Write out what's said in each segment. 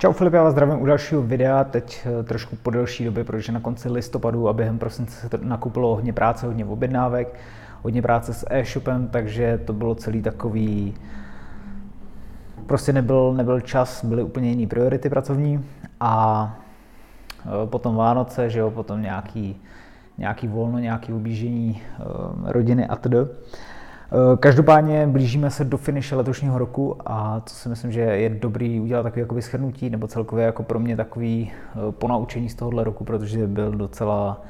Čau Filip, já vás zdravím u dalšího videa, teď trošku po delší době, protože na konci listopadu a během prosince se nakupilo hodně práce, hodně objednávek, hodně práce s e-shopem, takže to bylo celý takový, prostě nebyl čas, byly úplně jiné priority pracovní a potom Vánoce, že jo, potom nějaký volno, nějaké objíždění rodiny atd. Každopádně blížíme se do finiše letošního roku a to si myslím, že je dobrý udělat takové jakoby shrnutí nebo celkově jako pro mě takový ponaučení z tohohle roku, protože byl docela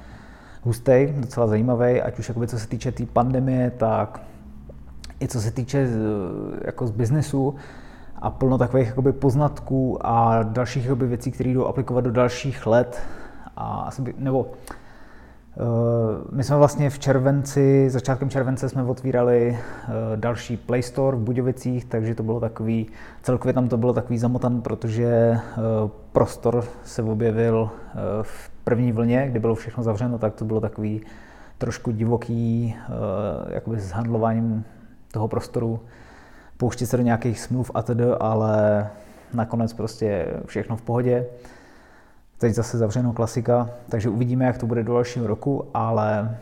hustý, docela zajímavý, ať už jakoby co se týče té pandemie, tak i co se týče jako z biznesu a plno takových jakoby poznatků a dalších jakoby věcí, které jdou aplikovat do dalších let a asi by, nebo my jsme vlastně v červenci, začátkem července jsme otvírali další Play Store v Budějovicích, takže to bylo takový, celkově tam to bylo takový zamotan, protože prostor se objevil v první vlně, kdy bylo všechno zavřeno, tak to bylo takový trošku divoký, jakoby s handlováním toho prostoru, pouštět se do nějakých smluv atd., ale nakonec prostě všechno v pohodě. Teď zase zavřeno, klasika, takže uvidíme, jak to bude do dalšího roku, ale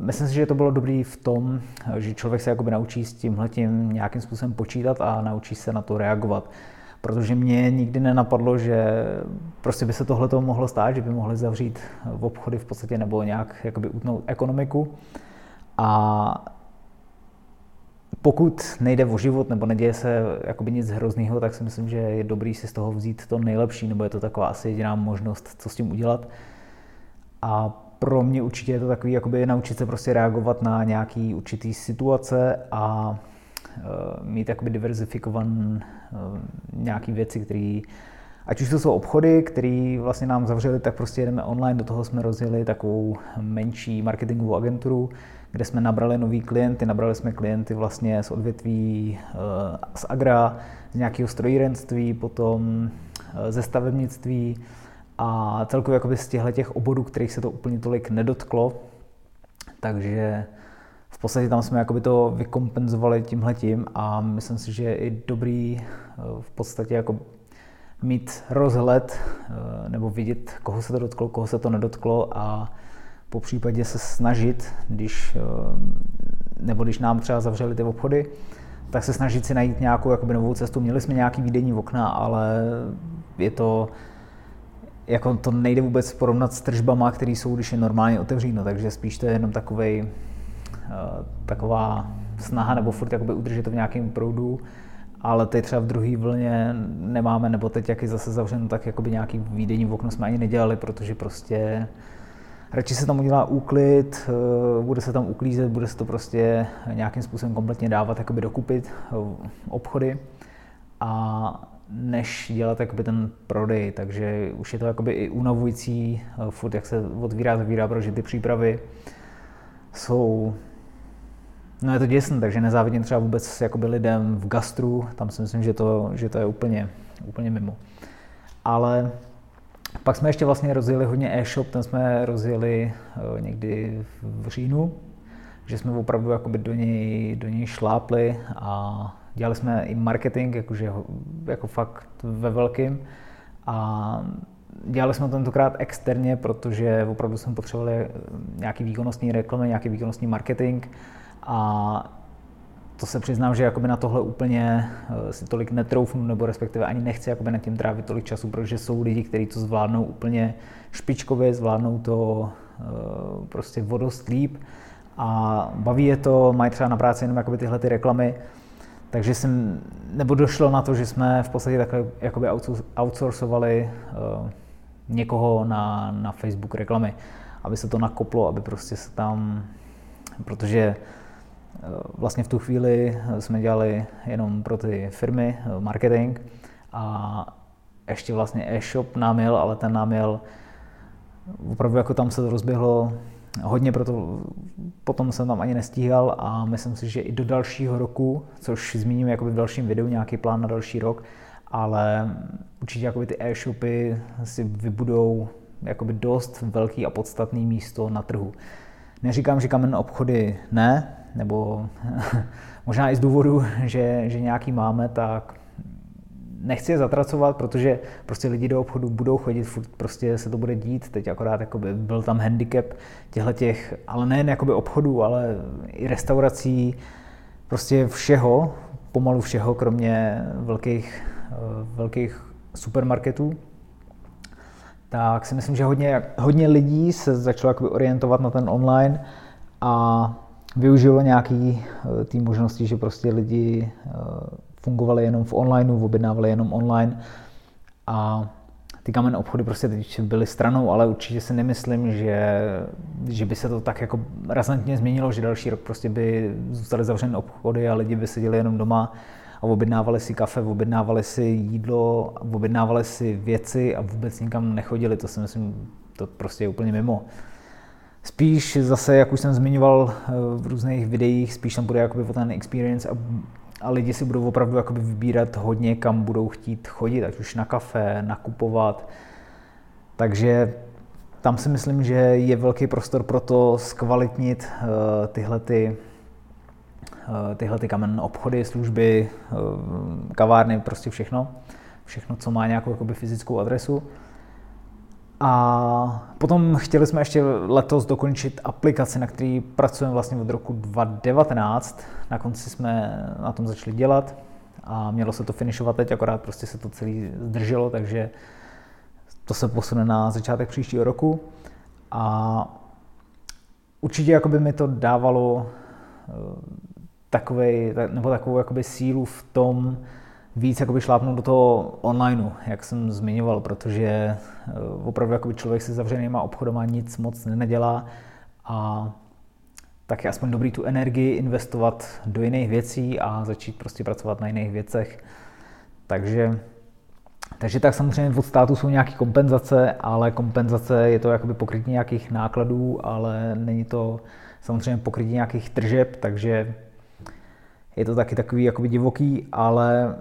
myslím si, že to bylo dobrý v tom, že člověk se jakoby naučí s tímhletím nějakým způsobem počítat a naučí se na to reagovat. Protože mě nikdy nenapadlo, že prostě by se tohleto mohlo stát, že by mohli zavřít v obchody v podstatě nebo nějak jakoby utnout ekonomiku. A pokud nejde o život nebo neděje se jakoby nic hroznýho, tak si myslím, že je dobrý si z toho vzít to nejlepší, nebo je to taková asi jediná možnost, co s tím udělat. A pro mě určitě je to takový jakoby naučit se prostě reagovat na nějaký určitý situace a mít jakoby diverzifikované nějaký věci, které, ať už to jsou obchody, které vlastně nám zavřeli, tak prostě jedeme online, do toho jsme rozjeli takovou menší marketingovou agenturu, kde jsme nabrali nový klienty, vlastně z odvětví, z agra, z nějakého strojírenství, potom ze stavebnictví a celkově jakoby z těchto oborů, kterých se to úplně tolik nedotklo. Takže v podstatě tam jsme jakoby to vykompenzovali tímhletím a myslím si, že je i dobrý v podstatě jako mít rozhled nebo vidět, koho se to dotklo, koho se to nedotklo a po případě se snažit, když nám třeba zavřeli ty obchody, tak se snažit si najít nějakou jakoby novou cestu. Měli jsme nějaký výdejní okna, ale je to, jako to nejde vůbec porovnat s tržbama, které jsou, když je normálně otevřeno, takže spíš to je jenom taková snaha nebo furt jakoby udržet to v nějakém proudu. Ale teď třeba v druhé vlně nemáme, nebo teď jak je zase zavřeno, tak jakoby nějaký výdejní okno jsme ani nedělali, protože prostě radši se tam udělá úklid, bude se tam uklízet, bude se to prostě nějakým způsobem kompletně dávat, jakoby dokupit obchody a než dělat jakoby ten prodej, takže už je to jakoby i unavující, furt jak se otvírá, zavírá, protože ty přípravy jsou, no je to děsné, takže nezávidím třeba vůbec jakoby lidem v gastru, tam si myslím, že to je úplně mimo. Ale pak jsme ještě vlastně rozjeli hodně e-shop, ten jsme rozjeli někdy v říjnu, že jsme opravdu jakoby do něj šlápli a dělali jsme i marketing, jakože jako fakt ve velkým. A dělali jsme tentokrát externě, protože opravdu jsme potřebovali nějaký výkonnostní reklamy, nějaký výkonnostní marketing. A to se přiznám, že jakoby na tohle úplně si tolik netroufnu, nebo respektive ani nechci jakoby nad tím trávit tolik času, protože jsou lidi, kteří to zvládnou úplně špičkově, zvládnou to prostě vodost líp a baví je to, mají třeba na práci jenom jakoby tyhle ty reklamy. Takže nebo došlo na to, že jsme v podstatě takhle jakoby outsourcovali někoho na Facebook reklamy, aby se to nakoplo, aby prostě se tam, protože vlastně v tu chvíli jsme dělali jenom pro ty firmy marketing a ještě vlastně e-shop nám jel, ale ten nám jel opravdu jako tam se to rozběhlo hodně, proto potom jsem tam ani nestíhal a myslím si, že i do dalšího roku, což zmíním jakoby v dalším videu, nějaký plán na další rok, ale určitě jakoby ty e-shopy si vybudou jakoby dost velký a podstatný místo na trhu. Neříkám, že kamenné obchody ne, nebo možná i z důvodu, že nějaký máme, tak nechci je zatracovat, protože prostě lidi do obchodu budou chodit, furt prostě se to bude dít, teď akorát jakoby byl tam handicap těchhletěch, ale nejen jakoby obchodů, ale i restaurací, prostě všeho, pomalu všeho, kromě velkých supermarketů. Tak si myslím, že hodně lidí se začalo jakoby orientovat na ten online a využilo nějaký té možnosti, že prostě lidi fungovali jenom v onlineu, objednávali jenom online a ty kamen obchody prostě teď byly stranou, ale určitě si nemyslím, že by se to tak jako razantně změnilo, že další rok prostě by zůstaly zavřené obchody a lidi by seděli jenom doma a objednávali si kafe, objednávali si jídlo, objednávali si věci a vůbec nikam nechodili, to si myslím, to prostě je úplně mimo. Spíš zase, jak už jsem zmiňoval v různých videích, spíš tam bude jakoby o ten experience a lidi si budou opravdu jakoby vybírat hodně, kam budou chtít chodit, ať už na kafe, nakupovat. Takže tam si myslím, že je velký prostor pro to zkvalitnit tyhle ty kamenné obchody, služby, kavárny, prostě všechno, co má nějakou jakoby fyzickou adresu. A potom chtěli jsme ještě letos dokončit aplikaci, na který pracujeme vlastně od roku 2019. Na konci jsme na tom začali dělat a mělo se to finišovat teď, akorát prostě se to celý zdrželo, takže to se posune na začátek příštího roku. A určitě jakoby mi to dávalo takovou jakoby sílu v tom, víc jakoby šlápnout do toho onlineu, jak jsem zmiňoval, protože opravdu jakoby člověk se zavřenýma obchodama nic moc nedělá a tak je aspoň dobrý tu energii investovat do jiných věcí a začít prostě pracovat na jiných věcech. Takže tak samozřejmě od státu jsou nějaké kompenzace, ale kompenzace je to jakoby pokrytí nějakých nákladů, ale není to samozřejmě pokrytí nějakých tržeb, takže je to taky takový jakoby divoký, ale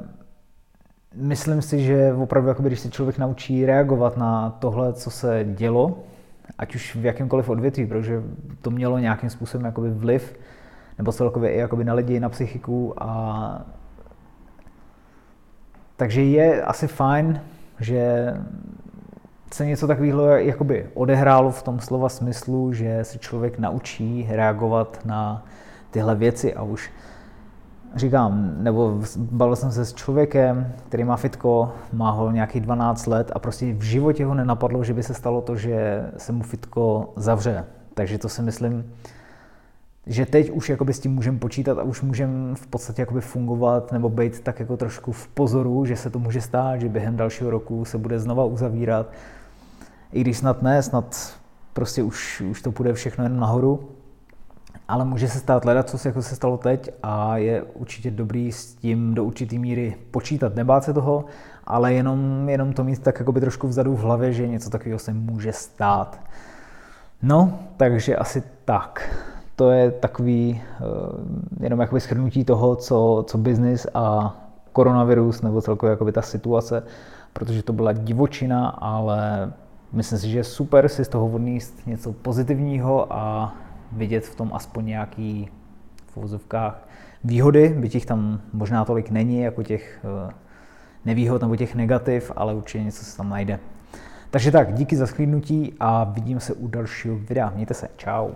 myslím si, že opravdu, jakoby, když se člověk naučí reagovat na tohle, co se dělo, ať už v jakémkoliv odvětví, protože to mělo nějakým způsobem jakoby vliv, nebo celkově i jakoby na lidi, na psychiku. A takže je asi fajn, že se něco takového jakoby odehrálo v tom slova smyslu, že se člověk naučí reagovat na tyhle věci a už říkám, nebo bavil jsem se s člověkem, který má fitko, má ho nějakých 12 let a prostě v životě ho nenapadlo, že by se stalo to, že se mu fitko zavře. Takže to si myslím, že teď už jakoby s tím můžeme počítat a už můžeme v podstatě jakoby fungovat nebo být tak jako trošku v pozoru, že se to může stát, že během dalšího roku se bude znova uzavírat. I když snad ne, snad prostě už to půjde všechno jen nahoru. Ale může se stát leda, co se, jako se stalo teď a je určitě dobrý s tím do určitý míry počítat, nebát se toho, ale jenom to mít tak jakoby trošku vzadu v hlavě, že něco takového se může stát. No, takže asi tak. To je takový jenom jakoby shrnutí toho, co biznis a koronavirus nebo celkově jakoby ta situace, protože to byla divočina, ale myslím si, že je super si z toho odníst něco pozitivního a vidět v tom aspoň nějaký v uvozovkách výhody, byť jich tam možná tolik není jako těch nevýhod nebo těch negativ, ale určitě něco se tam najde. Takže tak, díky za shlédnutí a vidím se u dalšího videa. Mějte se, čau.